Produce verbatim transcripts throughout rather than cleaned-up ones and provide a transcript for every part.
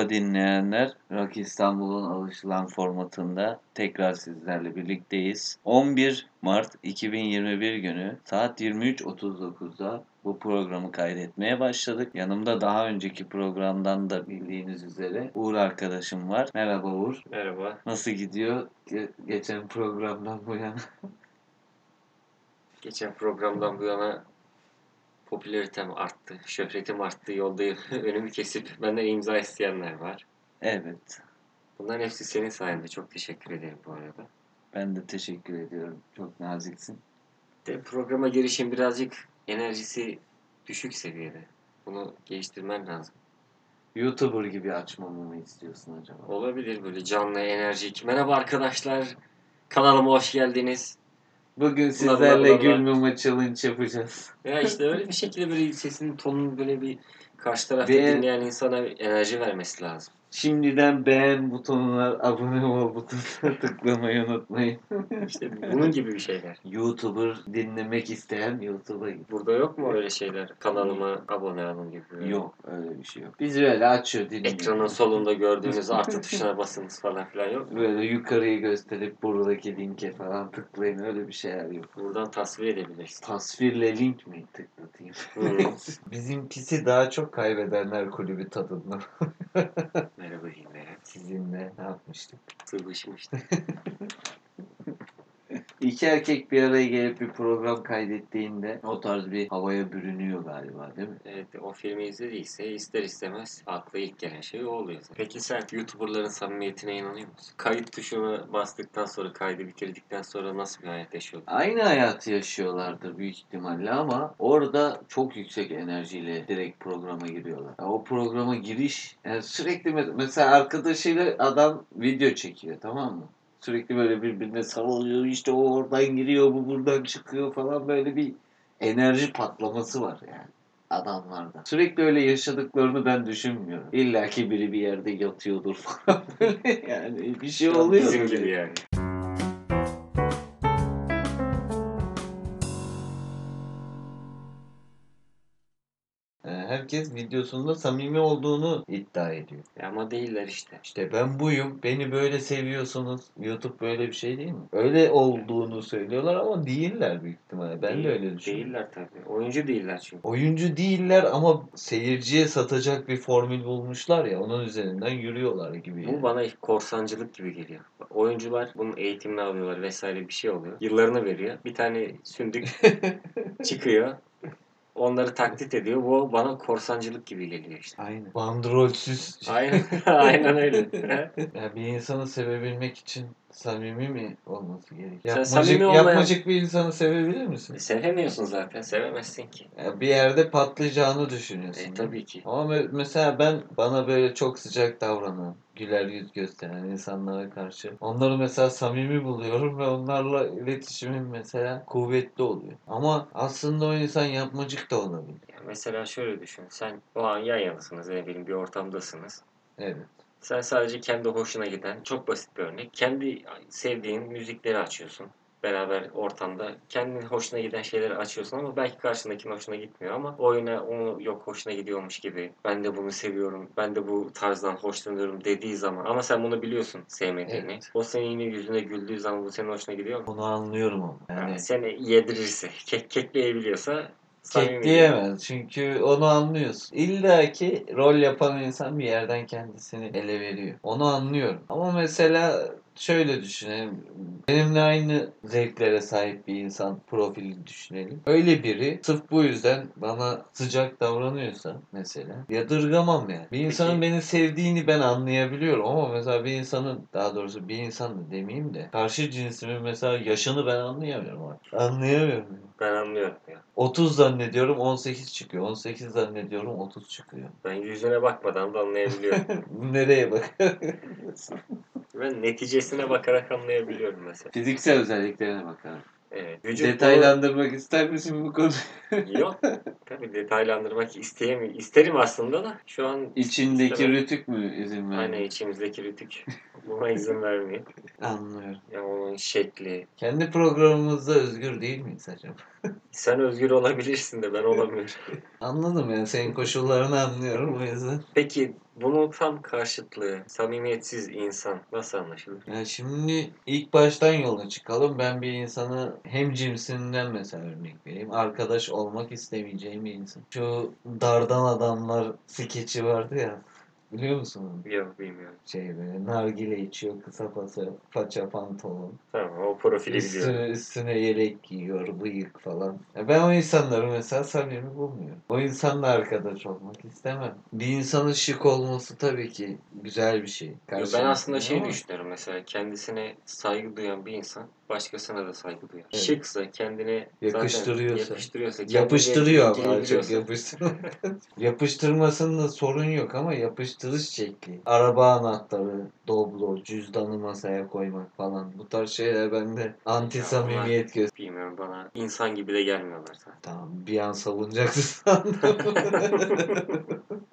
Merhaba dinleyenler, Rock İstanbul'un alışılan formatında tekrar sizlerle birlikteyiz. on bir Mart iki bin yirmi bir günü saat yirmi üç otuz dokuzda bu programı kaydetmeye başladık. Yanımda daha önceki programdan da bildiğiniz üzere Uğur arkadaşım var. Merhaba Uğur. Merhaba. Nasıl gidiyor Ge- geçen programdan bu yana? Geçen programdan bu yana popülaritem arttı, şöhretim arttı, yoldayım. Önümü kesip benden imza isteyenler var. Evet. Bunların hepsi senin sayende. Çok teşekkür ederim bu arada. Ben de teşekkür ediyorum. Çok naziksin. De programa girişim birazcık enerjisi düşük seviyede. Bunu geliştirmen lazım. YouTuber gibi açmamı mı istiyorsun acaba? Olabilir, böyle canlı, enerjik. Merhaba arkadaşlar. Kanalıma hoş geldiniz. Bugün sizlerle gül mumu challenge yapacağız. Ya işte öyle bir şekilde böyle sesinin tonunu böyle bir karşı tarafta beğen, dinleyen insana bir enerji vermesi lazım. Şimdiden beğen butonuna, abone ol butonuna tıklamayı unutmayın. İşte bunun gibi bir şeyler. YouTuber dinlemek isteyen YouTube'a git. Burada yok mu öyle şeyler? Kanalıma abone olun gibi. Böyle. Yok, öyle bir şey yok. Biz öyle açıyor dinliyoruz. Ekranın solunda gördüğünüz artı tuşuna basınız falan filan yok. Böyle yukarıyı gösterip buradaki linke falan tıklayın, öyle bir şeyler yok. Buradan tasvir edebilirsin. Tasvirle link mi tıklatayım? Bizimkisi daha çok kaybedenler kulübü tadında. Merhaba yine. Sizinle ne yapmıştık? Sıvışmıştık. İki erkek bir araya gelip bir program kaydettiğinde o tarz bir havaya bürünüyor galiba, değil mi? Evet, o filmi izlediyse ister istemez akla ilk gelen şey o oluyor zaten. Peki sen YouTuber'ların samimiyetine inanıyor musun? Kayıt tuşuna bastıktan sonra, kaydı bitirdikten sonra nasıl bir hayat yaşıyorlar? Aynı hayatı yaşıyorlardır büyük ihtimalle ama orada çok yüksek enerjiyle direkt programa giriyorlar. Yani o programa giriş yani sürekli mes- mesela arkadaşıyla adam video çekiyor, tamam mı? Sürekli böyle birbirine sarılıyor, işte o oradan giriyor, bu buradan çıkıyor falan, böyle bir enerji patlaması var yani adamlarda. Sürekli öyle yaşadıklarını ben düşünmüyorum. İlla ki biri bir yerde yatıyordur falan böyle yani bir şey oluyor. Bizim gibi yani. Herkes videosunda samimi olduğunu iddia ediyor. Ama değiller işte. İşte ben buyum, beni böyle seviyorsunuz. YouTube böyle bir şey değil mi? Öyle olduğunu söylüyorlar ama değiller büyük ihtimalle. Ben değil, de öyle düşünüyorum. Değiller tabii. Oyuncu değiller çünkü. Oyuncu değiller ama seyirciye satacak bir formül bulmuşlar ya, onun üzerinden yürüyorlar gibi. Bu yani bana korsancılık gibi geliyor. Oyuncular bunun eğitimini alıyorlar vesaire, bir şey oluyor. Yıllarını veriyor. Bir tane sündük çıkıyor. Onları taklit ediyor. Bu bana korsancılık gibi geliyor işte. Aynen. Bandrolsüz. Aynen. Aynen öyle. Ya bir insanı sevebilmek için samimi mi olması gerekiyor? Yapmacık, olmayan... yapmacık bir insanı sevebilir misin? E, sevemiyorsun zaten. Sevemezsin ki. Ya bir yerde patlayacağını düşünüyorsun. E, tabii ki. Ama mesela ben bana böyle çok sıcak davranan, güler yüz gösteren insanlara karşı onları mesela samimi buluyorum ve onlarla iletişimim mesela kuvvetli oluyor. Ama aslında o insan yapmacık da olabilir. Ya mesela şöyle düşün. Sen o an yan yanasınız, ne bileyim bir ortamdasınız. Evet. Sen sadece kendi hoşuna giden, çok basit bir örnek, kendi sevdiğin müzikleri açıyorsun. Beraber ortamda kendin hoşuna giden şeyleri açıyorsun ama belki karşındakinin hoşuna gitmiyor ama oyuna onu yok hoşuna gidiyormuş gibi, ben de bunu seviyorum, ben de bu tarzdan hoşlanıyorum dediği zaman ama sen bunu biliyorsun sevmediğini. Evet. O senin yine yüzüne güldüğü zaman bu senin hoşuna gidiyor mu? Bunu anlıyorum ama. Yani, yani seni yedirirse, kek kekleyebiliyorsa kek diyemez çünkü onu anlıyorsun. İlla ki rol yapan insan bir yerden kendisini ele veriyor. Onu anlıyorum. Ama mesela şöyle düşünelim. Benimle aynı zevklere sahip bir insan profili düşünelim. Öyle biri sırf bu yüzden bana sıcak davranıyorsa mesela yadırgamam yani. Bir insanın peki beni sevdiğini ben anlayabiliyorum ama mesela bir insanın, daha doğrusu bir insan da demeyeyim de, karşı cinsimin mesela yaşını ben anlayamıyorum artık. Anlayamıyorum yani. Ben anlıyorum ya. otuz zannediyorum on sekiz çıkıyor. on sekiz zannediyorum otuz çıkıyor. Ben yüzüne bakmadan da anlayabiliyorum. Nereye bakıyorsun? Ben neticesine bakarak anlayabiliyorum mesela. Fiziksel özelliklerine bakarak. Evet. Vücut detaylandırmak doğru... ister misin bu konuyu? Yok. Tabii detaylandırmak isteyemiyorum. İsterim aslında da şu an... İçindeki istemem. Rütük mü izin vermiyor? Aynen, içimizdeki rütük Buna izin vermiyor. Anlıyorum. Yani onun şekli. Kendi programımızda özgür değil miyiz acaba? Sen özgür olabilirsin de ben olamıyorum. Anladım yani, senin koşullarını anlıyorum o yüzden. Peki bunun tam karşıtlığı, samimiyetsiz insan nasıl anlaşılır? Yani şimdi ilk baştan yola çıkalım. Ben bir insanı hem cinsinden mesela örnek vereyim. Arkadaş olmak istemeyeceğim bir insan. Şu Dardan Adamlar skeçi vardı ya. Biliyor musun? Yok, bilmiyorum. Şey böyle nargile içiyor, kısa paça, paça pantolon. Tamam, o profili üstüne, biliyorum. Üstüne yelek giyiyor, bıyık falan. Ben o insanları mesela samimi bulmuyorum. O insanla arkadaş olmak istemem. Bir insanın şık olması tabii ki güzel bir şey. Karşımız ben aslında şey düşünüyorum mesela, kendisine saygı duyan bir insan başkasına da saygı duyar. Evet. Şıksa, kendine yakıştırıyorsa, yakıştırıyorsa yapıştırıyor ama çok yapıştırıyor. Yapıştırmasında sorun yok ama yapıştırış şekli. Araba anahtarı, doblo, cüzdanı masaya koymak falan. Bu tarz şeyler bende anti samimiyet göz. Bilmiyorum, bana insan gibi de gelmiyorlar zaten. Tamam, bir an savunacaksın sandım.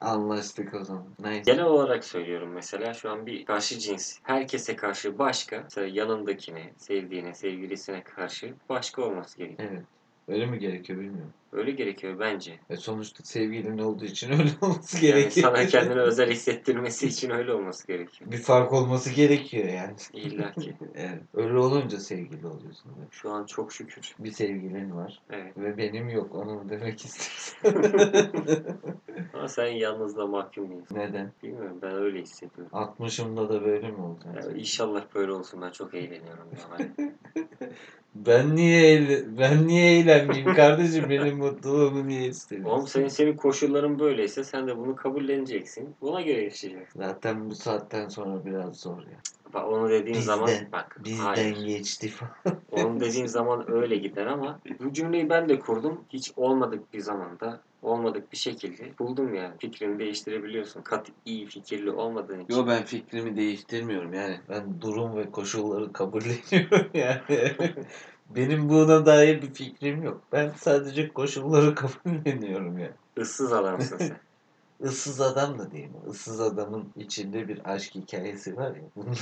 Anlaştık o zaman. Neyse. Genel olarak söylüyorum mesela şu an bir karşı cins. Herkese karşı başka. Mesela yanındakine, sevdiğine, sevgilisine karşı başka olması gerekiyor. Evet. Öyle mi gerekiyor bilmiyorum. Öyle gerekiyor bence. E sonuçta sevgilin olduğu için öyle olması gerekiyor. Yani sana kendini özel hissettirmesi için öyle olması gerekiyor. Bir fark olması gerekiyor yani. İlla ki. Evet. Öyle olunca sevgili oluyorsun. Şu an çok şükür. Bir sevgilin var. Evet. Ve benim yok. Onu demek istersen. Ama sen yalnızla mahkum değilsin. Neden? Bilmiyorum. Ben öyle hissediyorum. altmışımda da böyle mi olacak? Yani inşallah böyle olsun. Ben çok eğleniyorum. Ben niye eğlen- ben niye eğlenmeyeyim kardeşim? Benim mutluluğumu niye istemiyorsun? Oğlum senin senin koşulların böyleyse sen de bunu kabulleneceksin. Buna göre yaşayacaksın. Zaten bu saatten sonra biraz zor ya. Bak onu dediğin bizden, zaman bak. Bizden hayır. Geçti falan. Onu dediğin zaman öyle gider ama bu cümleyi ben de kurdum. Hiç olmadık bir zamanda, olmadık bir şekilde buldum yani. Fikrini değiştirebiliyorsun. Kat iyi fikirli olmadığın için. Yo, ben fikrimi değiştirmiyorum yani. Ben durum ve koşulları kabulleniyorum yani. Benim buna dair bir fikrim yok. Ben sadece koşulları kabulleniyorum yani. Issız adamsın sen. Issız adam da değil mi? Issız adamın içinde bir aşk hikayesi var ya. Bunlar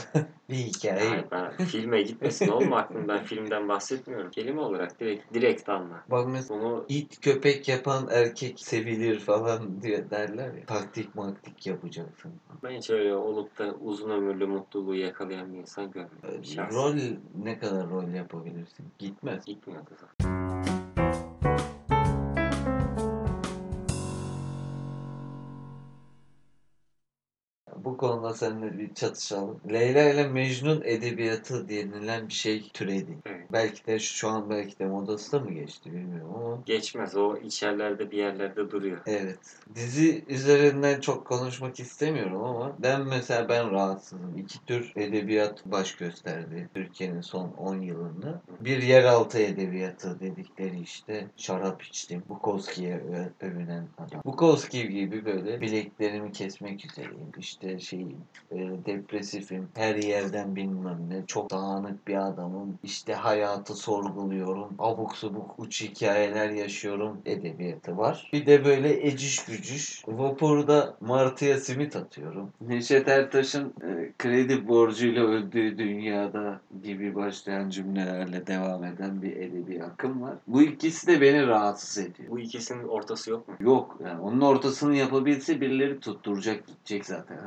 bir hikaye. Hayır, ben filme gitmesin oğlum aklım. Ben filmden bahsetmiyorum. Kelime olarak direkt direkt anla. Bak mesela bunu it köpek yapan erkek sevilir falan diye derler ya. Taktik maktik yapacaksın. Ben hiç öyle olup da uzun ömürlü mutluluğu yakalayan bir insan görmedim. Rol, ne kadar rol yapabilirsin? Gitmez. Gitmiyor zaten. Bu konuda seninle bir çatışalım. Leyla ile Mecnun edebiyatı denilen bir şey türedi. Evet. Belki de şu an belki de modası da mı geçti bilmiyorum ama. Geçmez. O içerlerde bir yerlerde duruyor. Evet. Dizi üzerinden çok konuşmak istemiyorum ama ben mesela ben rahatsızım. İki tür edebiyat baş gösterdi Türkiye'nin son on yılında. Bir yeraltı edebiyatı dedikleri işte şarap içtim. Bukowski'ye ö- övünen adam. Bukowski gibi böyle bileklerimi kesmek üzereyim. İşte şeyim, e, depresifim, her yerden bilmem ne, çok dağınık bir adamım, işte hayatı sorguluyorum, abuk subuk uç hikayeler yaşıyorum edebiyatı var. Bir de böyle eciş gücüş, vapurda martıya simit atıyorum. Neşet Ertaş'ın e, kredi borcuyla öldüğü dünyada gibi başlayan cümlelerle devam eden bir edebi akım var. Bu ikisi de beni rahatsız ediyor. Bu ikisinin ortası yok mu? Yok. Yani onun ortasını yapabilse birileri tutturacak, gidecek zaten.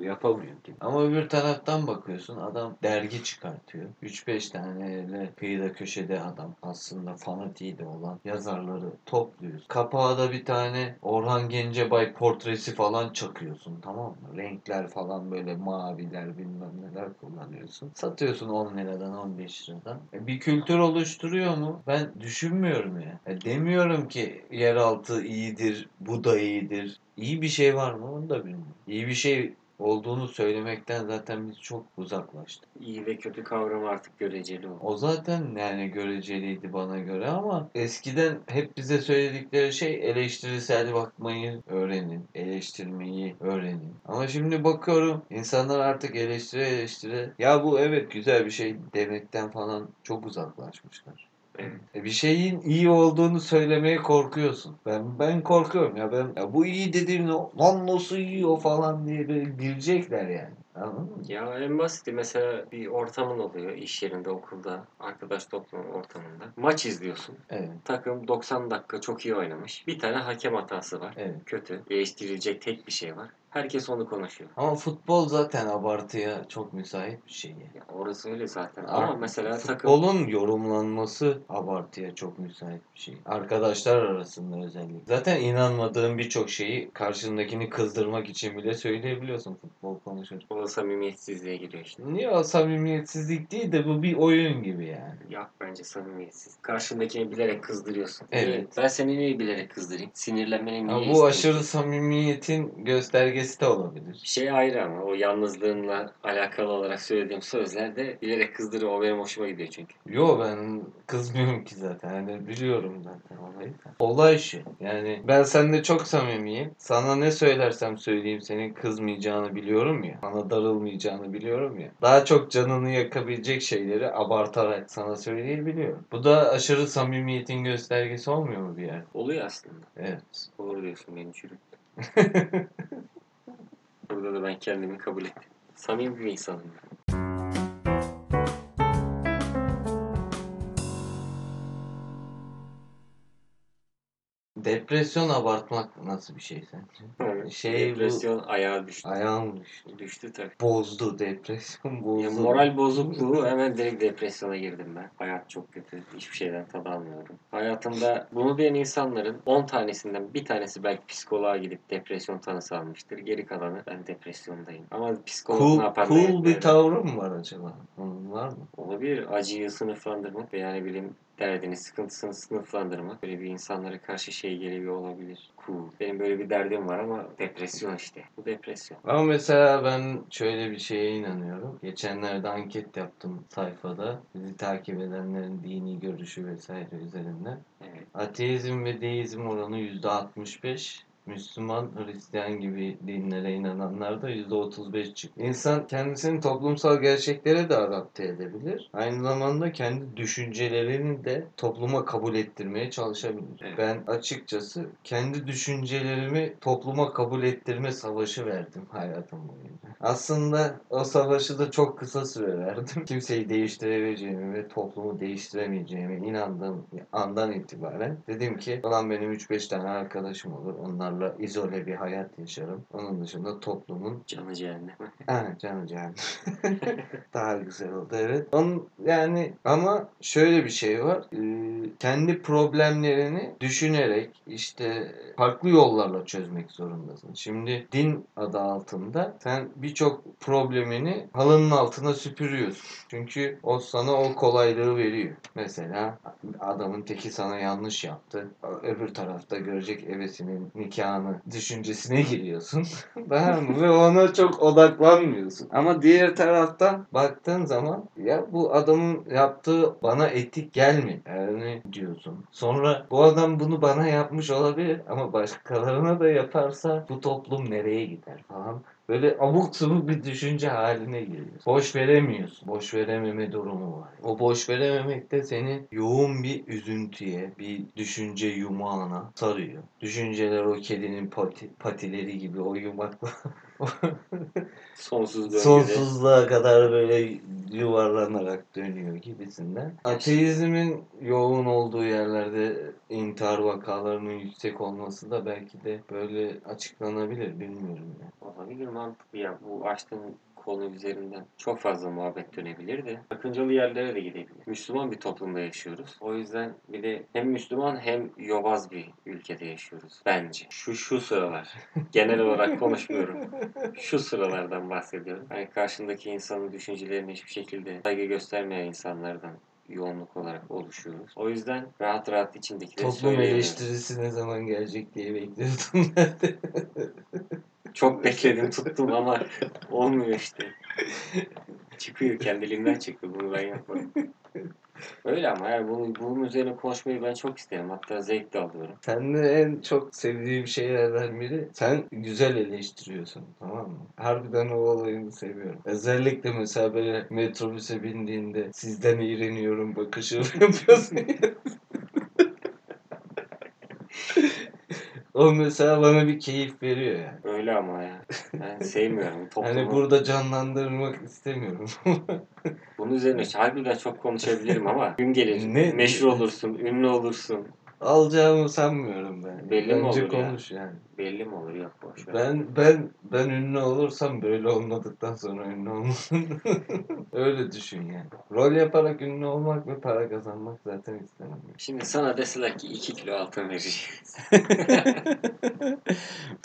Yapamıyor ki. Ama öbür taraftan bakıyorsun adam dergi çıkartıyor. üç beş tane kıyıda köşede adam aslında fanatiği de olan yazarları topluyorsun. Kapağa da bir tane Orhan Gencebay portresi falan çakıyorsun, tamam mı? Renkler falan böyle maviler bilmem neler kullanıyorsun. Satıyorsun on liradan on beş liradan. E bir kültür oluşturuyor mu? Ben düşünmüyorum ya. E demiyorum ki yeraltı iyidir, bu da iyidir. İyi bir şey var mı? Onu da bilmiyorum. İyi bir şey olduğunu söylemekten zaten biz çok uzaklaştık. İyi ve kötü kavramı artık göreceli oldu. O zaten yani göreceliydi bana göre ama eskiden hep bize söyledikleri şey eleştirisel bakmayı öğrenin, eleştirmeyi öğrenin. Ama şimdi bakıyorum insanlar artık eleştire eleştire ya bu evet güzel bir şey demekten falan çok uzaklaşmışlar. Evet. Bir şeyin iyi olduğunu söylemeye korkuyorsun. Ben ben korkuyorum ya ben ya bu iyi dediğim lan nasıl iyi o falan diye böyle girecekler yani. Anladın mı? Ya en basiti mesela bir ortamın oluyor iş yerinde, okulda, arkadaş topluluğu ortamında. Maç izliyorsun. Evet. Takım doksan dakika çok iyi oynamış. Bir tane hakem hatası var. Evet. Kötü. Değiştirilecek tek bir şey var. Herkes onu konuşuyor. Ama futbol zaten abartıya çok müsait bir şey. Ya orası öyle zaten. Ama, Ama mesela futbolun takım... yorumlanması abartıya çok müsait bir şey. Arkadaşlar arasında özellikle. Zaten inanmadığın birçok şeyi karşındakini kızdırmak için bile söyleyebiliyorsun futbol konuşurken. O samimiyetsizliğe giriyor işte. Niye o samimiyetsizlik değil de bu bir oyun gibi yani. Yok bence samimiyetsiz. Karşındakini bilerek kızdırıyorsun. Evet. Evet. Ben seni niye bilerek kızdırayım? Sinirlenmeni niye istiyorsun? Bu aşırı samimiyetin göstergesi de olabilir. Şey ayrı ama o yalnızlığımla alakalı olarak söylediğim sözler de bilerek kızdırıyor. O benim hoşuma gidiyor çünkü. Yo ben kızmıyorum ki zaten. Yani biliyorum zaten olayı da. Olay şu. Yani ben seninle çok samimiyim. Sana ne söylersem söyleyeyim senin kızmayacağını biliyorum ya. Bana darılmayacağını biliyorum ya. Daha çok canını yakabilecek şeyleri abartarak sana söyleyebiliyorum. Bu da aşırı samimiyetin göstergesi olmuyor mu bir yer? Oluyor aslında. Evet. Doğru diyorsun, beni çürüttü. Burada da ben kendimi kabul ettim. Samimi bir insanım. Depresyon abartmak nasıl bir şey sence? Evet. Şey, depresyon bu... ayağa düştü. Ayağım düştü. Düştü tabii. Bozdu depresyon, bozdu. Ya moral bozukluğu hemen direkt depresyona girdim ben. Hayat çok kötü. Hiçbir şeyden tad almıyorum. Hayatımda bunu diyen insanların on tanesinden bir tanesi belki psikoloğa gidip depresyon tanısı almıştır. Geri kalanı ben depresyondayım. Ama psikolog cool, ne yapar? Cool bir tavrı mı var acaba? Onun var mı? Olabilir. Acıyı sınıflandırmak ve yani bilim derdini, sıkıntısını sınıflandırmak. Böyle bir insanlara karşı şey geliyor olabilir. Cool. Benim böyle bir derdim var ama depresyon işte. Bu depresyon. Ama mesela ben şöyle bir şeye inanıyorum. Geçenlerde anket yaptım sayfada. Bizi takip edenlerin dini görüşü vesaire üzerinden. Evet. Ateizm ve deizm oranı yüzde altmış beş. Müslüman, Hristiyan gibi dinlere inananlar da yüzde otuz beş çıktı. İnsan kendisini toplumsal gerçeklere de adapte edebilir. Aynı zamanda kendi düşüncelerini de topluma kabul ettirmeye çalışabilir. Evet. Ben açıkçası kendi düşüncelerimi topluma kabul ettirme savaşı verdim hayatım boyunca. Aslında o savaşı da çok kısa süre verdim. Kimseyi değiştiremeyeceğimi ve toplumu değiştiremeyeceğime inandığım andan itibaren dedim ki ulan benim üç beş tane arkadaşım olur. Onlarla izole bir hayat yaşarım. Onun dışında toplumun canı cehennem. Ha, canı cehennem. Daha güzel oldu evet. Onun yani ama şöyle bir şey var. Ee, kendi problemlerini düşünerek işte farklı yollarla çözmek zorundasın. Şimdi din adı altında sen birçok problemini halının altına süpürüyorsun. Çünkü o sana o kolaylığı veriyor. Mesela adamın teki sana yanlış yaptı. Öbür tarafta görecek evesinin nikahını düşüncesine giriyorsun. Daha mı? Ve ona çok odaklanmıyorsun. Ama diğer taraftan baktığın zaman ya bu adamın yaptığı bana etik gelmiyor. Yani diyorsun. Sonra bu adam bunu bana yapmış olabilir ama başkalarına da yaparsa bu toplum nereye gider falan. Böyle abuk sabuk bir düşünce haline geliyorsun. Boş veremiyorsun. Boş verememe durumu var. O boş verememek de seni yoğun bir üzüntüye, bir düşünce yumağına sarıyor. Düşünceler o kedinin pati, patileri gibi o yumakla sonsuz döngüde. Sonsuzluğa kadar böyle yuvarlanarak dönüyor gibisinden. Ateizmin yoğun olduğu yerlerde intihar vakalarının yüksek olması da belki de böyle açıklanabilir, bilmiyorum yani. Olabilir, mantıklı ya. Bu açtığın konu üzerinden çok fazla muhabbet dönebilir de sakıncalı yerlere de gidebilir. Müslüman bir toplumda yaşıyoruz. O yüzden bir de hem Müslüman hem yobaz bir ülkede yaşıyoruz bence. Şu şu sıralar. Genel olarak konuşmuyorum. Şu sıralardan bahsediyorum. Yani karşındaki insanın düşüncelerine hiçbir şekilde saygı göstermeyen insanlardan yoğunluk olarak oluşuyoruz. O yüzden rahat rahat içindekileri söyleyemiyorum. Toplum eleştirisi ne zaman gelecek diye bekliyordum ben de. Çok bekledim, tuttum ama olmuyor işte. Çıkıyor, kendiliğinden çıktı. Bunu ben yapmadım. Öyle ama yani bunu, bunun üzerine konuşmayı ben çok isterim. Hatta zevk de alıyorum. Senin en çok sevdiğim şeylerden biri, sen güzel eleştiriyorsun, tamam mı? Harbiden o olayını seviyorum. Özellikle mesela böyle metrobüse bindiğinde sizden iğreniyorum bakışı yapıyorsun. O mesela bana bir keyif veriyor yani. Öyle ama ya. Ben sevmiyorum. Toplumu... Yani burada canlandırmak istemiyorum. Bunun üzerine harbiden çok konuşabilirim ama gün gelir ne? Meşhur olursun, ünlü olursun. Alacağımı sanmıyorum ben. Belli mi olur konuş ya? Yani. Belli mi olur? Yok boş ver. Ben, ben, ben ünlü olursam böyle olmadıktan sonra ünlü olmasın. Öyle düşün yani. Rol yaparak ünlü olmak ve para kazanmak zaten istemem. Şimdi sana deseler ki iki kilo altın vereceğiz.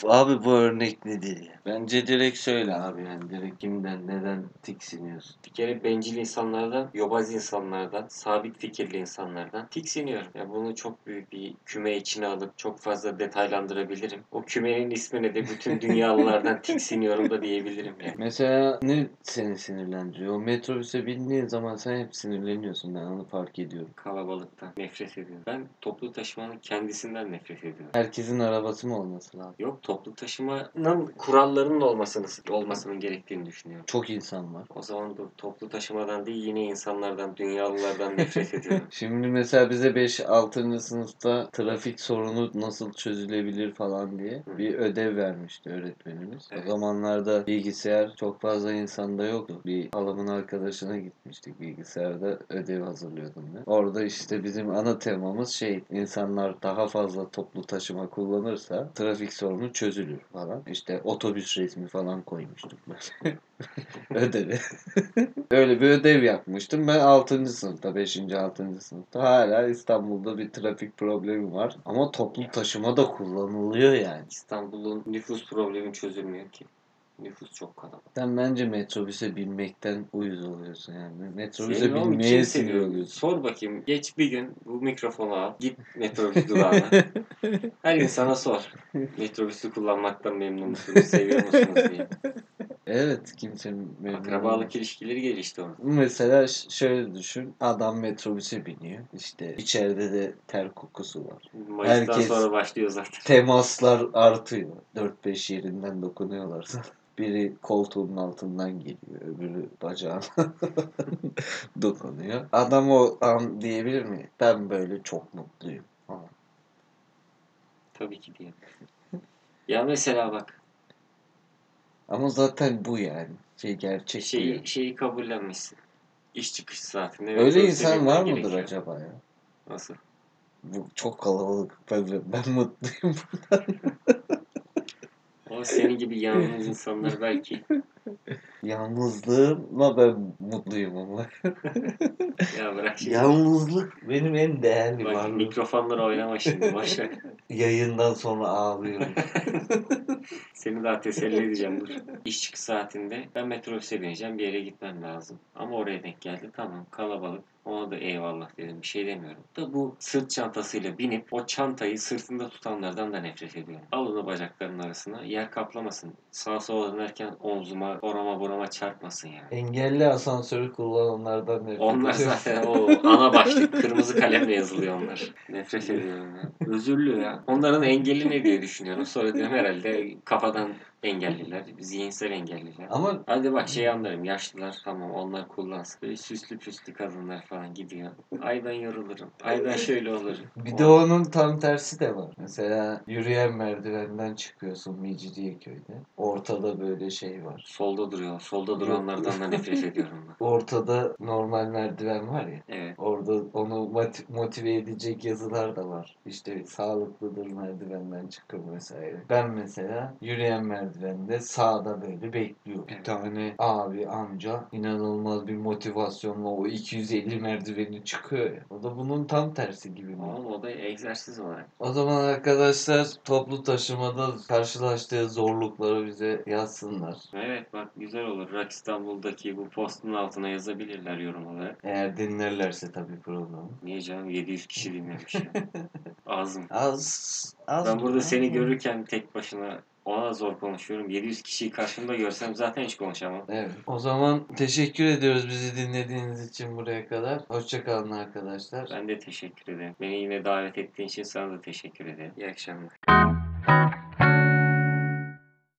Abi bu örnek nedir ya? Bence direkt söyle abi yani. Direkt kimden, neden tiksiniyorsun? Bir kere bencil insanlardan, yobaz insanlardan, sabit fikirli insanlardan tiksiniyorum. Ya bunu çok büyük bir küme içine alıp çok fazla detaylandırabilirim. O kümenin ismine de bütün dünyalılardan tiksiniyorum da diyebilirim yani. Mesela ne seni sinirlendiriyor? O metrobüse bindiğin zaman sen hep sinirleniyorsun. Ben onu fark ediyorum. Kalabalıktan nefret ediyorum. Ben toplu taşımanın kendisinden nefret ediyorum. Herkesin arabası mı olması lazım? Yok, toplu taşımanın kurallarının olmasını, olmasının gerektiğini düşünüyorum. Çok insan var. O zaman dur, toplu taşımadan değil yine insanlardan, dünyalılardan nefret ediyorum. Şimdi mesela bize beş altıncı sınıfta trafik sorunu nasıl çözülebilir falan diye bir ödev vermişti öğretmenimiz. Evet. O zamanlarda bilgisayar çok fazla insanda yoktu. Bir halamın arkadaşına gitmiştik, bilgisayarda ödev hazırlıyordum ben. Orada işte bizim ana temamız şey, insanlar daha fazla toplu taşıma kullanırsa trafik sorunu çözülür falan. İşte otobüs resmi falan koymuştuk böyle. Ödevi. Öyle bir ödev yapmıştım. Ben altıncı sınıfta, beşinci altıncı sınıfta hala İstanbul'da bir trafik problemi var. Ama toplu taşıma da kullanılıyor yani. İstanbul'un nüfus problemi çözülmüyor ki. Nüfus çok kalabalık. Sen bence metrobüse binmekten uyuz oluyorsun yani. Metrobüse binmeye sinir oluyorsun. Sor bakayım. Geç bir gün bu mikrofonu al. Git metrobüs durağına. Her insana sor. Metrobüsü kullanmaktan memnun musunuz? Seviyor musunuz diye. Evet, kimsenin memnun. Akrabalık ilişkileri gelişti orada. Mesela ş- şöyle düşün. Adam metrobüse biniyor. İşte içeride de ter kokusu var. Mayıs'tan herkes sonra başlıyor zaten. Temaslar artıyor. dört beş yerinden dokunuyorlar zaten. Biri koltuğunun altından geliyor, öbürü bacağına dokunuyor. Adam o an diyebilir mi? Ben böyle çok mutluyum. Ha. Tabii ki diyeyim. Ya mesela bak. Ama zaten bu yani. Şey gerçek şeyi, diyor. Şeyi kabullenmişsin. İş çıkış saatinde. Öyle insan var mıdır gerekiyor acaba ya? Nasıl? Bu çok kalabalık. Ben, ben mutluyum buradan. Ama senin gibi yalnız insanlar belki. Yalnızlığımla ben mutluyum ama. Ya bırak şimdi. Yalnızlık benim en değerli bak, varlığım. Mikrofonları oynama şimdi. Boşver. Yayından sonra ağlıyorum. Seni daha teselli edeceğim dur. İş çıkış saatinde ben metrobüse bineceğim, bir yere gitmem lazım. Ama oraya denk geldi, tamam kalabalık. Ona da eyvallah dedim, bir şey demiyorum. Da bu sırt çantasıyla binip o çantayı sırtında tutanlardan da nefret ediyorum. Al onu bacaklarının arasına, yer kaplamasın. Sağa sola dönerken omzuma, orama burama çarpmasın yani. Engelli asansörü kullananlardan nefret ediyorum. Onlar zaten o ana başlık kırmızı kalemle yazılıyor onlar. Nefret ediyorum ya. Özürlü ya. Onların engeli ne diye düşünüyorum. Sonra diyorum herhalde kafadan engelliler, zihinsel engelliler. Ama hadi bak şey anlarım, yaşlılar tamam onlar kullansın. Böyle süslü püslü kadınlar falan gidiyor. Ay ben yorulurum. Ay ben şöyle olurum. Bir de onun tam tersi de var. Mesela yürüyen merdivenden çıkıyorsun Mecidiyeköy'de. Ortada böyle şey var. Solda duruyor. Solda duranlardan da nefret ediyorum ben. Ortada normal merdiven var ya. Evet. Orada onu motive edecek yazılar da var. İşte sağlıklıdır merdivenden çıkın vesaire. Ben mesela yürüyen merdiven ben de sağda böyle bekliyor. Bir tane abi amca inanılmaz bir motivasyonla o iki yüz elli merdiveni çıkıyor ya. O da bunun tam tersi gibi. Oğlum o da egzersiz olarak. O zaman arkadaşlar toplu taşımada karşılaştığı zorlukları bize yazsınlar. Evet bak güzel olur. Rock İstanbul'daki bu postun altına yazabilirler yorum olarak. Eğer dinlerlerse tabii programı. Niye canım? yedi yüz kişi dinlemiş. Az mı? Az. Az ben burada mı? Seni görürken tek başına ona zor konuşuyorum. yedi yüz kişiyi karşımda görsem zaten hiç konuşamam. Evet. O zaman teşekkür ediyoruz bizi dinlediğiniz için buraya kadar. Hoşçakalın arkadaşlar. Ben de teşekkür ederim. Beni yine davet ettiğin için sana da teşekkür ederim. İyi akşamlar.